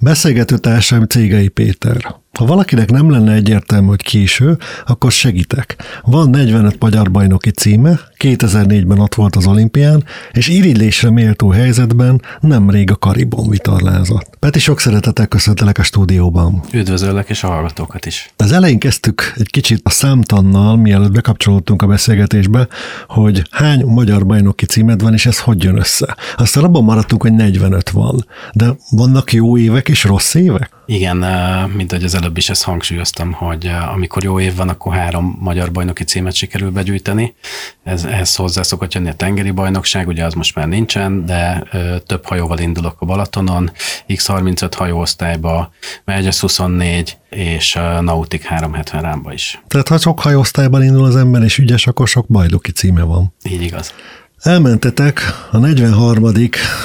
Beszélgető társam Czégai Péter. Ha valakinek nem lenne egyértelmű, hogy ki is ő, akkor segítek. Van 45 magyar bajnoki címe, 2004-ben ott volt az olimpián, és irigylésre méltó helyzetben nemrég a Karibon vitorlázott. Peti, sok szeretettel köszöntelek a stúdióban. Üdvözöllek, és a hallgatókat is. Az elején kezdtük egy kicsit a számtannal, mielőtt bekapcsolódtunk a beszélgetésbe, hogy hány magyar bajnoki címed van, és ez hogy jön össze. Aztán abban maradtunk, hogy 45 van. De vannak jó évek és rossz évek? Igen, mint ahogy az előbb is ezt hangsúlyoztam, hogy amikor jó év van, akkor 3 magyar bajnoki címet sikerül begyűjteni. Ehhez hozzá szokott jönni a tengeri bajnokság, ugye az most már nincsen, de több hajóval indulok a Balatonon, X35 hajóosztályba, Melges 24 és Nautik 370-ba is. Tehát ha sok hajóosztályban indul az ember és ügyes, akkor sok bajnoki címe van. Így igaz. Elmentetek a 43.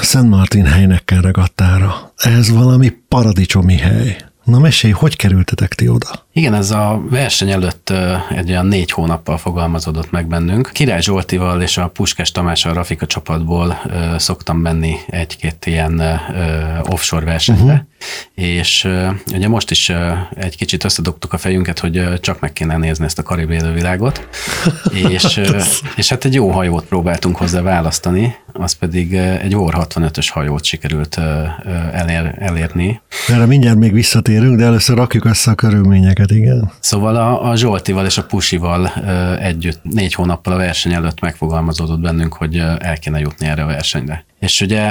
Saint Martin Heineken regattára. Ez valami paradicsomi hely. Na mesélj, hogy kerültetek ti oda? Igen, ez a verseny előtt egy olyan 4 hónappal fogalmazódott meg bennünk. Király Zsoltival és a Puskás Tamás a Rafika csapatból szoktam menni egy-két ilyen offshore versenyre, és ugye most is egy kicsit összedugtuk a fejünket, hogy csak meg kéne nézni ezt a karib élővilágot, és hát egy jó hajót próbáltunk hozzá választani, az pedig egy VOR 65-ös hajót sikerült elérni. Erre mindjárt még visszatérünk, de először rakjuk össze a körülményeket. Igen. Szóval a Zsoltival és a Pusival együtt 4 hónappal a verseny előtt megfogalmazódott bennünk, hogy el kéne jutni erre a versenyre. És ugye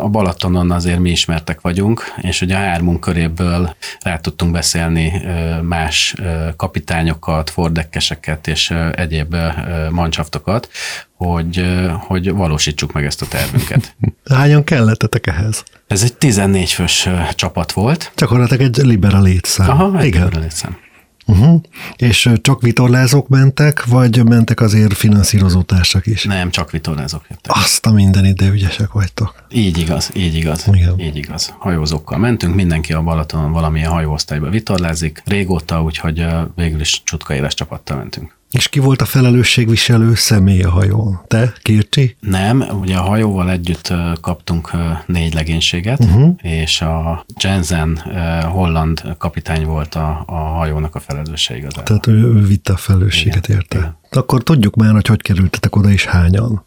a Balatonon azért mi ismertek vagyunk, és ugye a 3 köréből rá tudtunk beszélni más kapitányokat, fordekkeseket és egyéb mannsaftokat, hogy valósítsuk meg ezt a tervünket. Hányan kellettetek ehhez? Ez egy 14 fős csapat volt. Gyakorlatilag egy liberál létszám. Aha, egy liberál létszám. Uh-huh. És csak vitorlázók mentek, vagy mentek azért finanszírozó társak is? Nem, csak vitorlázók jöttek. Azt a mindenit, de ügyesek vagytok. Így igaz. Igen. Így igaz. Hajózókkal mentünk, mindenki a Balatonon valamilyen hajóosztályba vitorlázik régóta, úgyhogy végül is csutka éles csapattal mentünk. És ki volt a felelősségviselő személy a hajón? Te, Kircsi? Nem, ugye a hajóval együtt kaptunk 4 legénységet, és a Jensen holland kapitány volt a hajónak a felelőse igazából. Tehát ő vitte a felelősséget, érte. Akkor tudjuk már, hogy kerültetek oda, és hányan.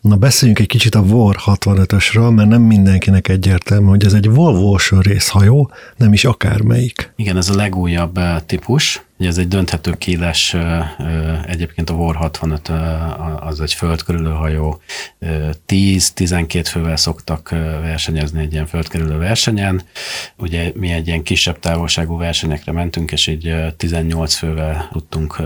Na, beszéljünk egy kicsit a VOR 65-ösről, mert nem mindenkinek egyértelmű, hogy ez egy Volvo Ocean Race hajó, nem is akármelyik. Igen, ez a legújabb típus. Ugye ez egy dönthető kíles, egyébként a VOR 65 az egy földkörülő hajó, 10-12 fővel szoktak versenyezni egy ilyen földkörülő versenyen. Ugye mi egy ilyen kisebb távolságú versenyekre mentünk, és így 18 fővel tudtunk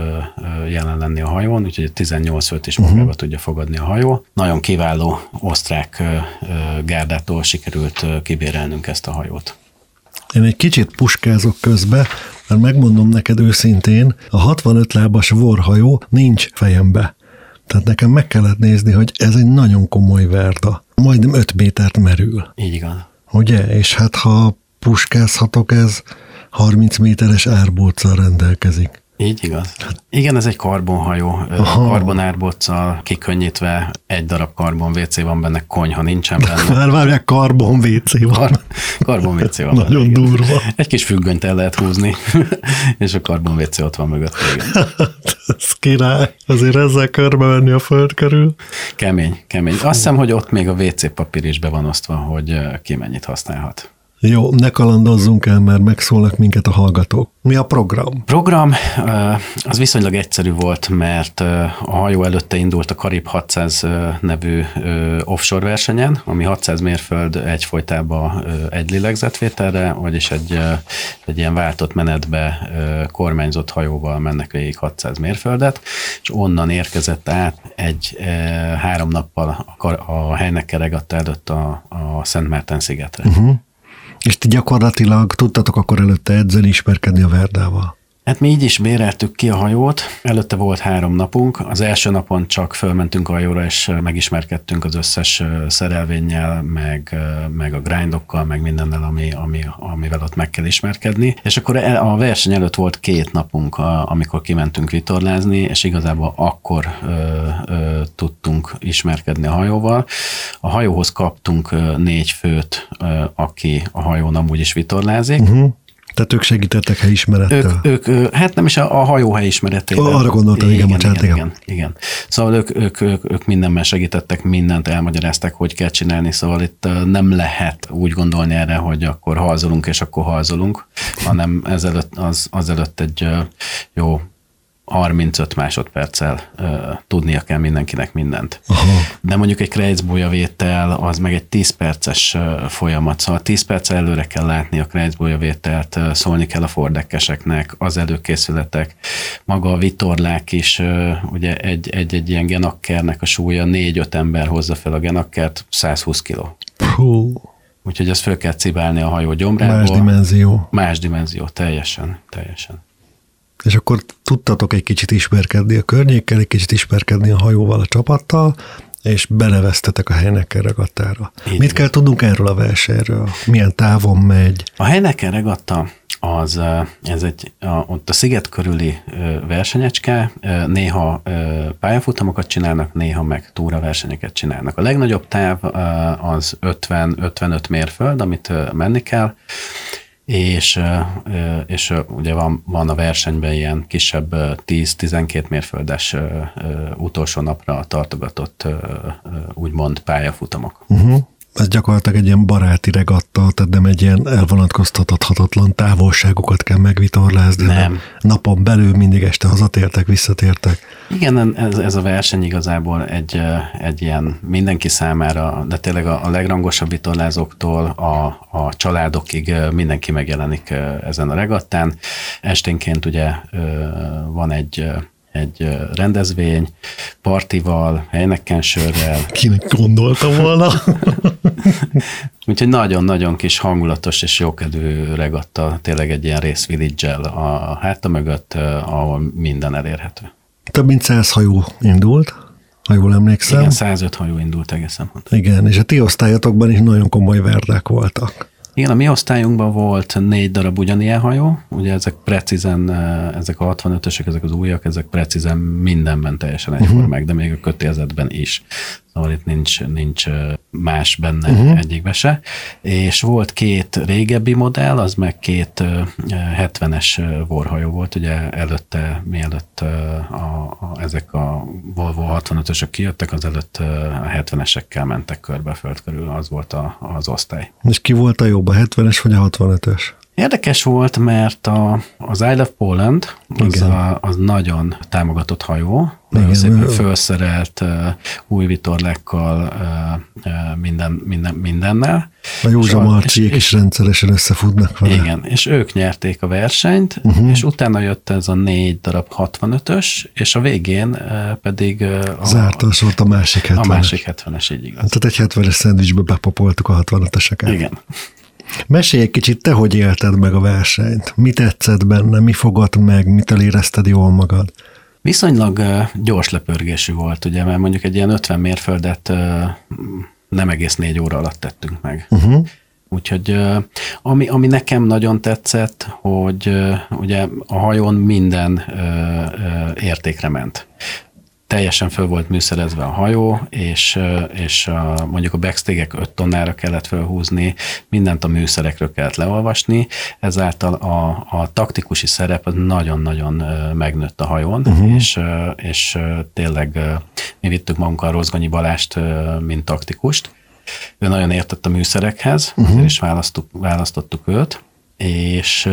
jelen lenni a hajón, úgyhogy 18 főt is magába tudja fogadni a hajó. Nagyon kiváló osztrák gárdától sikerült kibérelnünk ezt a hajót. Én egy kicsit puskázok közbe, mert megmondom neked őszintén, a 65 lábas vorhajó nincs fejembe. Tehát nekem meg kellett nézni, hogy ez egy nagyon komoly verda. Majdnem 5 métert merül. Így igaz. Ugye? És hát ha puskázhatok, ez 30 méteres árbóccal rendelkezik. Így igaz. Igen, ez egy karbonhajó, karbonárbóccal kikönnyítve, 1 darab karbon WC van benne, konyha nincsen benne. Várják, karbon WC van. Karbon WC van. Nagyon benne, durva. Egy kis függönyt el lehet húzni, és a karbon WC ott van mögött. Ez király, azért ezzel körbe menni a föld körül. Kemény. Azt hiszem, hogy ott még a WC papír is be van osztva, hogy ki mennyit használhat. Jó, ne kalandozzunk el, mert megszólnak minket a hallgatók. Mi a program? Program az viszonylag egyszerű volt, mert a hajó előtte indult a Karib 600 nevű offshore versenyen, ami 600 mérföld egyfolytában egy lélegzetvételre, vagyis egy ilyen váltott menetbe kormányzott hajóval mennek végig 600 mérföldet, és onnan érkezett át 3 nappal a Heineken regatta előtt a Saint Martin szigetre. És ti gyakorlatilag tudtatok akkor előtte edzeni, ismerkedni a verdával. Hát mi így is béreltük ki a hajót, előtte volt 3 napunk, az első napon csak fölmentünk a hajóra és megismerkedtünk az összes szerelvénnyel, meg a grindokkal, meg mindennel, amivel ott meg kell ismerkedni. És akkor a verseny előtt volt 2 napunk, amikor kimentünk vitorlázni, és igazából akkor tudtunk ismerkedni a hajóval. A hajóhoz kaptunk 4 főt, aki a hajón amúgy is vitorlázik. Uh-huh. Tehát ők segítettek helyismerettel? Ők, hát nem is a hajó helyismeretében. Arra gondoltam, igen. Szóval ők mindenben segítettek, mindent elmagyarázták, hogy kell csinálni, szóval itt nem lehet úgy gondolni erre, hogy akkor halzolunk, és akkor halzolunk, hanem azelőtt egy jó 35 másodperccel tudnia kell mindenkinek mindent. Aha. De mondjuk egy krejcbólyavétel az meg egy 10 perces folyamat, szóval 10 perccel előre kell látni a krejcbólyavételt, szólni kell a fordekkeseknek, az előkészületek, maga a vitorlák is, ugye egy ilyen genakkernek a súlya 4-5 ember hozza fel a genakkert, 120 kiló. Hú. Úgyhogy ezt fel kell cibálni a hajó gyomrából. Más dimenzió. Más dimenzió, teljesen. És akkor tudtatok egy kicsit ismerkedni a környékkel, egy kicsit ismerkedni a hajóval, a csapattal, és beneveztetek a Heineken regattára. Mit kell tudnunk erről a versenyről? Milyen távon megy? A Heineken regatta ott a sziget körüli versenyecske, néha pályafuttamokat csinálnak, néha meg túraversenyeket csinálnak. A legnagyobb táv az 50-55 mérföld, amit menni kell, és ugye van a versenyben ilyen kisebb 10-12 mérföldes utolsó napra tartogatott úgymond pályafutamok. Uh-huh. Ez gyakorlatilag egy ilyen baráti regatta, tehát nem egy ilyen elvonatkoztathatatlan távolságokat kell megvitorlázni. Nem. Napon belül mindig este hazatértek, visszatértek. Igen, ez a verseny igazából egy ilyen mindenki számára, de tényleg a legrangosabb vitorlázóktól a családokig mindenki megjelenik ezen a regattán. Esténként ugye van egy rendezvény, partival, Heineken-sörrel. Kinek gondoltam volna? Úgyhogy nagyon-nagyon kis hangulatos és jókedvű regatta, tényleg egy ilyen race village-el a háta mögött, ahol minden elérhető. Több mint 100 hajó indult, ha jól emlékszem. Igen, 105 hajó indult egészen pontosan. Igen, és a ti osztályatokban is nagyon komoly verdák voltak. Igen, a mi osztályunkban volt 4 darab ugyanilyen hajó, ugye ezek a 65-ösök, ezek az újak, ezek precízen mindenben teljesen egyformák, uh-huh. de még a kötélzetben is. Szóval itt nincs más benne uh-huh. egyikbe se. És volt 2 régebbi modell, az meg 2 70-es vorhajó volt, ugye mielőtt ezek a Volvo 65-ösök kijöttek, azelőtt a 70-esekkel mentek körbe a föld körül, az volt az osztály. És ki volt a jobb, a 70-es vagy a 65-ös? Érdekes volt, mert az I Love Poland az nagyon támogatott hajó, nagyon szépen felszerelt, új vitorlákkal, mindennel. A Józsa-Marcsiék is rendszeresen összefutnak vele. Igen, és ők nyerték a versenyt, uh-huh. és utána jött ez a 4 darab 65-ös, és a végén pedig... Zártas volt a másik 70-es. A másik 70-es, így igaz. Tehát egy 70-es szendvicsbe bepapoltuk a 65-eseket. Igen. Mesélj egy kicsit, te hogy élted meg a versenyt? Mi tetszett benne? Mi fogott meg? Mitől érezted jól magad? Viszonylag gyors lepörgésű volt, ugye, mert mondjuk egy ilyen 50 mérföldet nem egész 4 óra alatt tettünk meg. Uh-huh. Úgyhogy ami nekem nagyon tetszett, hogy ugye a hajón minden értékre ment. Teljesen föl volt műszerezve a hajó, és mondjuk a backstage-ek 5 tonnára kellett fölhúzni, mindent a műszerekről kellett leolvasni, ezáltal a taktikusi szerep az nagyon-nagyon megnőtt a hajón, uh-huh. és tényleg mi vittük magunkkal Rozgonyi Balást, mint taktikust. Ő nagyon értett a műszerekhez, uh-huh. és választottuk őt, és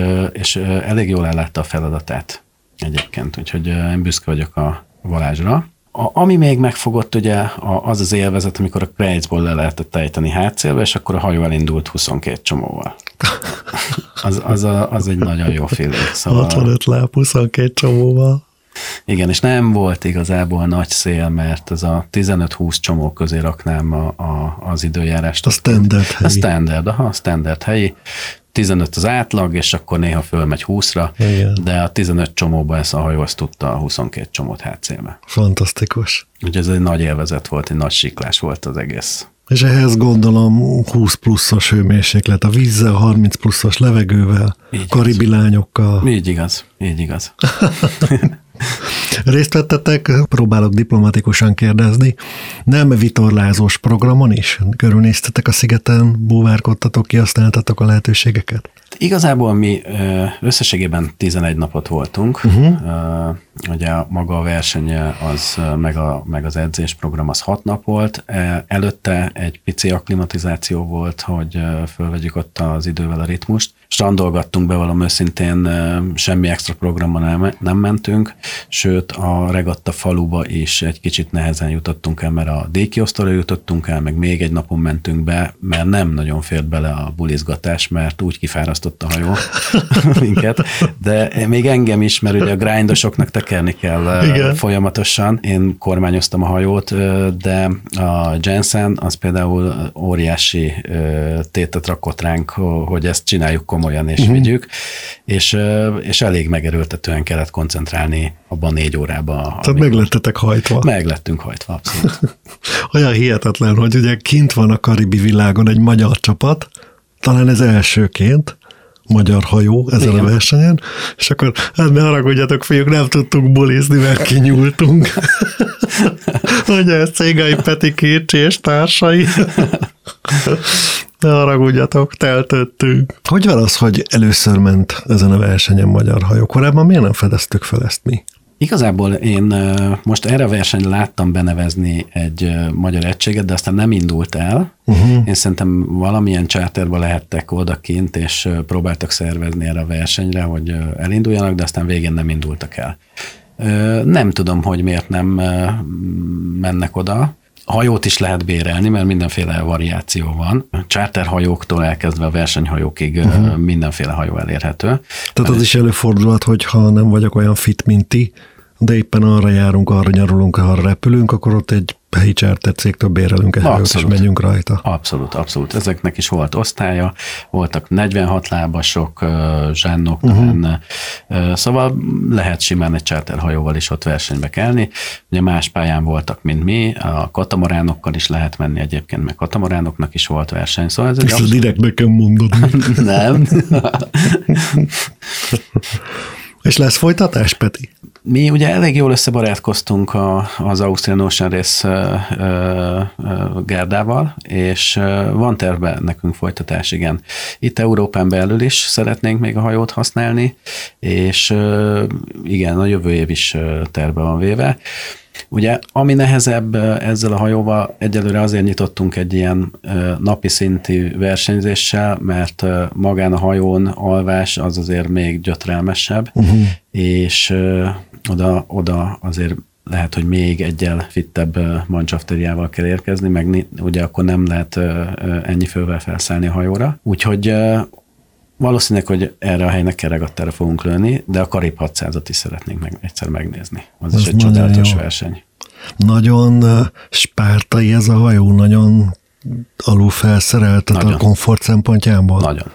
elég jól ellátta a feladatát egyébként, úgyhogy én büszke vagyok a Balázsra. Ami még megfogott, ugye az élvezet, amikor a krejcból le lehetett ejteni hátszélbe, és akkor a hajó elindult 22 csomóval. Az egy nagyon jó feeling. Szóval... 65 láb 22 csomóval. Igen, és nem volt igazából nagy szél, mert ez a 15-20 csomó közé raknám az időjárást. A standard helyi. 15 az átlag, és akkor néha fölmegy 20-ra, igen. De a 15 csomóban ezt a hajó tudta a 22 csomót hátszélbe. Fantasztikus. Úgyhogy ez egy nagy élvezet volt, egy nagy siklás volt az egész. És ehhez gondolom 20 pluszos hőmérséklet, a vízzel, 30 pluszos levegővel, így karibi igaz. Lányokkal. Így igaz, így igaz. Részt vettetek, próbálok diplomatikusan kérdezni, nem vitorlázós programon is? Körülnéztetek a szigeten, búvárkodtatok, kihasználtatok a lehetőségeket? Igazából mi összességében 11 napot voltunk. Ugye maga a verseny az, meg az edzésprogram az 6 nap volt. Előtte egy pici akklimatizáció volt, hogy fölvegyük ott az idővel a ritmust. Strandolgattunk be, valami őszintén, semmi extra programban nem mentünk, sőt a regatta faluba is egy kicsit nehezen jutottunk el, mert a díjkiosztóra jutottunk el, meg még egy napon mentünk be, mert nem nagyon fért bele a bulizgatás, mert úgy kifárasztott a hajó minket, de még engem is, mert ugye a grindosoknak tekerni kell igen. folyamatosan. Én kormányoztam a hajót, de a Jensen az például óriási tétet rakott ránk, hogy ezt csináljuk komolyan és vigyük, és elég megerőltetően kellett koncentrálni abban 4 órában. Tehát meglettetek hajtva. Meglettünk hajtva, abszolút. Olyan hihetetlen, hogy ugye kint van a karibi világon egy magyar csapat, talán ez elsőként, magyar hajó ezen igen. a versenyen, és akkor hát ne haragudjatok, fiúk, nem tudtunk bulizni, mert kinyúltunk. Ugye ez Czégai Peti Kécsi és társai. Ne haragudjatok, teltöttünk. Hogy van az, hogy először ment ezen a versenyen magyar hajó? Korábban miért nem fedeztük fel ezt mi? Igazából én most erre a versenyre láttam benevezni egy magyar egységet, de aztán nem indult el. Én szerintem valamilyen charterba lehettek odakint, és próbáltak szervezni erre a versenyre, hogy elinduljanak, de aztán végén nem indultak el. Nem tudom, hogy miért nem mennek oda. Hajót is lehet bérelni, mert mindenféle variáció van. Charterhajóktól elkezdve a versenyhajókig mindenféle hajó elérhető. Tehát az is előfordulhat, hogy ha nem vagyok olyan fit, mint ti, de éppen arra járunk, arra nyarulunk, arra repülünk, akkor ott egy helyi charter cégtől bérelünk egy hajót, és megyünk rajta. Abszolút, abszolút. Ezeknek is volt osztálya, voltak 46 lábasok, zsánnok, szóval lehet simán egy charterhajóval is ott versenybe kelni. Ugye más pályán voltak, mint mi, a katamaránokkal is lehet menni egyébként, meg katamaránoknak is volt verseny. Szóval ez egy abszolút... direkt nekem mondod. Nem. És lesz folytatás, Peti? Mi ugye elég jól összebarátkoztunk az Australian Ocean Race gárdával, és van terve nekünk folytatás, igen. Itt Európán belül is szeretnénk még a hajót használni, és igen, a jövő év is terve van véve. Ugye, ami nehezebb ezzel a hajóval, egyelőre azért nyitottunk egy ilyen napi szintű versenyzéssel, mert magán a hajón alvás az azért még gyötrelmesebb, és oda azért lehet, hogy még egyel fittebb mancsafteriával kell érkezni, meg ugye akkor nem lehet ennyi fővel felszállni a hajóra. Úgyhogy valószínűleg, hogy erre a helynek regattára fogunk lőni, de a Karib 600-at is szeretnénk egyszer megnézni. Ez is egy csodálatos verseny. Nagyon spártai ez a hajó, nagyon alulfelszereltet a komfort szempontjából. Nagyon,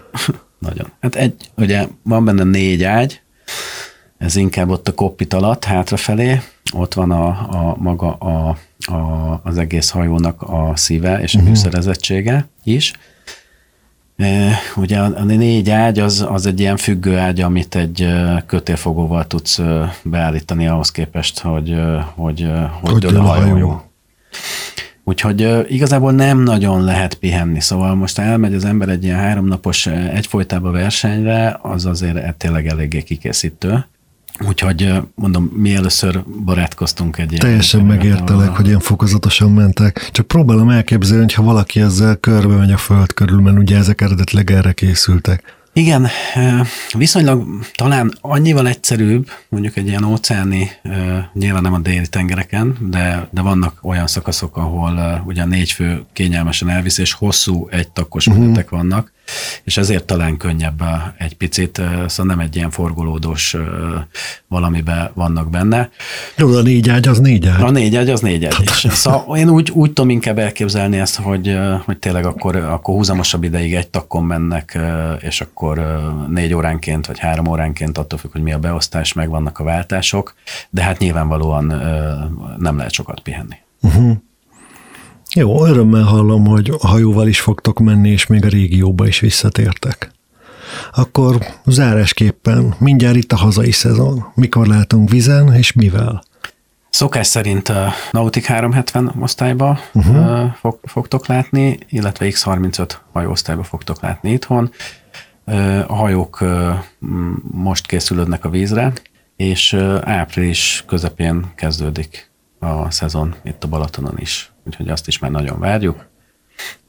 nagyon. Hát ugye van benne 4 ágy, ez inkább ott a kokpit alatt, hátrafelé, ott van az egész hajónak a szíve és a műszerezettsége is. Ugye a 4 ágy az egy ilyen függő ágy, amit egy kötélfogóval tudsz beállítani ahhoz képest, hogy dől a hajó. Úgyhogy igazából nem nagyon lehet pihenni, szóval most elmegy az ember egy ilyen 3 napos egyfolytában versenyre, az azért tényleg eléggé kikészítő. Úgyhogy mondom, mi először barátkoztunk egy ilyen... Teljesen megértelek, hogy ilyen fokozatosan mentek. Csak próbálom elképzelni, hogyha valaki ezzel körbe megy a föld körül, mert ugye ezek eredetileg erre készültek. Igen, viszonylag talán annyival egyszerűbb, mondjuk egy ilyen óceáni, nyilván nem a déli tengereken, de vannak olyan szakaszok, ahol ugye 4 fő kényelmesen elvisz, és hosszú egytakkos menetek vannak, és ezért talán könnyebb egy picit, szóval nem egy ilyen forgolódós valamiben vannak benne. Jó, a négyegy az négyegy. A négyegy az négyegy is. Szóval én úgy tudom inkább elképzelni ezt, hogy tényleg akkor húzamosabb ideig egy takkon mennek, és akkor 4 óránként vagy 3 óránként, attól függ, hogy mi a beosztás, meg vannak a váltások, de hát nyilvánvalóan nem lehet sokat pihenni. Uh-huh. Jó, örömmel hallom, hogy a hajóval is fogtok menni, és még a régióba is visszatértek. Akkor zárásképpen mindjárt itt a hazai szezon. Mikor látunk vizen, és mivel? Szokás szerint a Nautik 370 osztályba fogtok látni, illetve X35 hajoosztályba fogtok látni itthon. A hajók most készülődnek a vízre, és április közepén kezdődik a szezon itt a Balatonon is. Úgyhogy azt is már nagyon várjuk.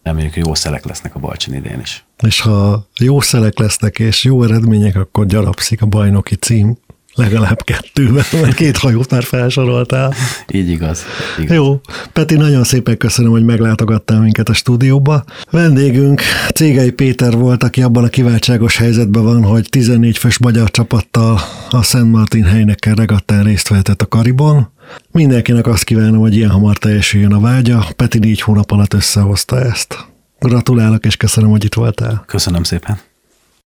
Reméljük, hogy jó szelek lesznek a Balcsin idén is. És ha jó szelek lesznek és jó eredmények, akkor gyarapszik a bajnoki cím legalább 2-vel, mert 2 hajót már felsoroltál. Így igaz. Jó. Peti, nagyon szépen köszönöm, hogy meglátogattál minket a stúdióba. Vendégünk Czégai Péter volt, aki abban a kiváltságos helyzetben van, hogy 14 fős magyar csapattal a Saint Martin Heineken regattán részt vehetett a Karibon. Mindenkinek azt kívánom, hogy ilyen hamar teljesüljön a vágya. Peti 4 hónap alatt összehozta ezt. Gratulálok, és köszönöm, hogy itt voltál. Köszönöm szépen.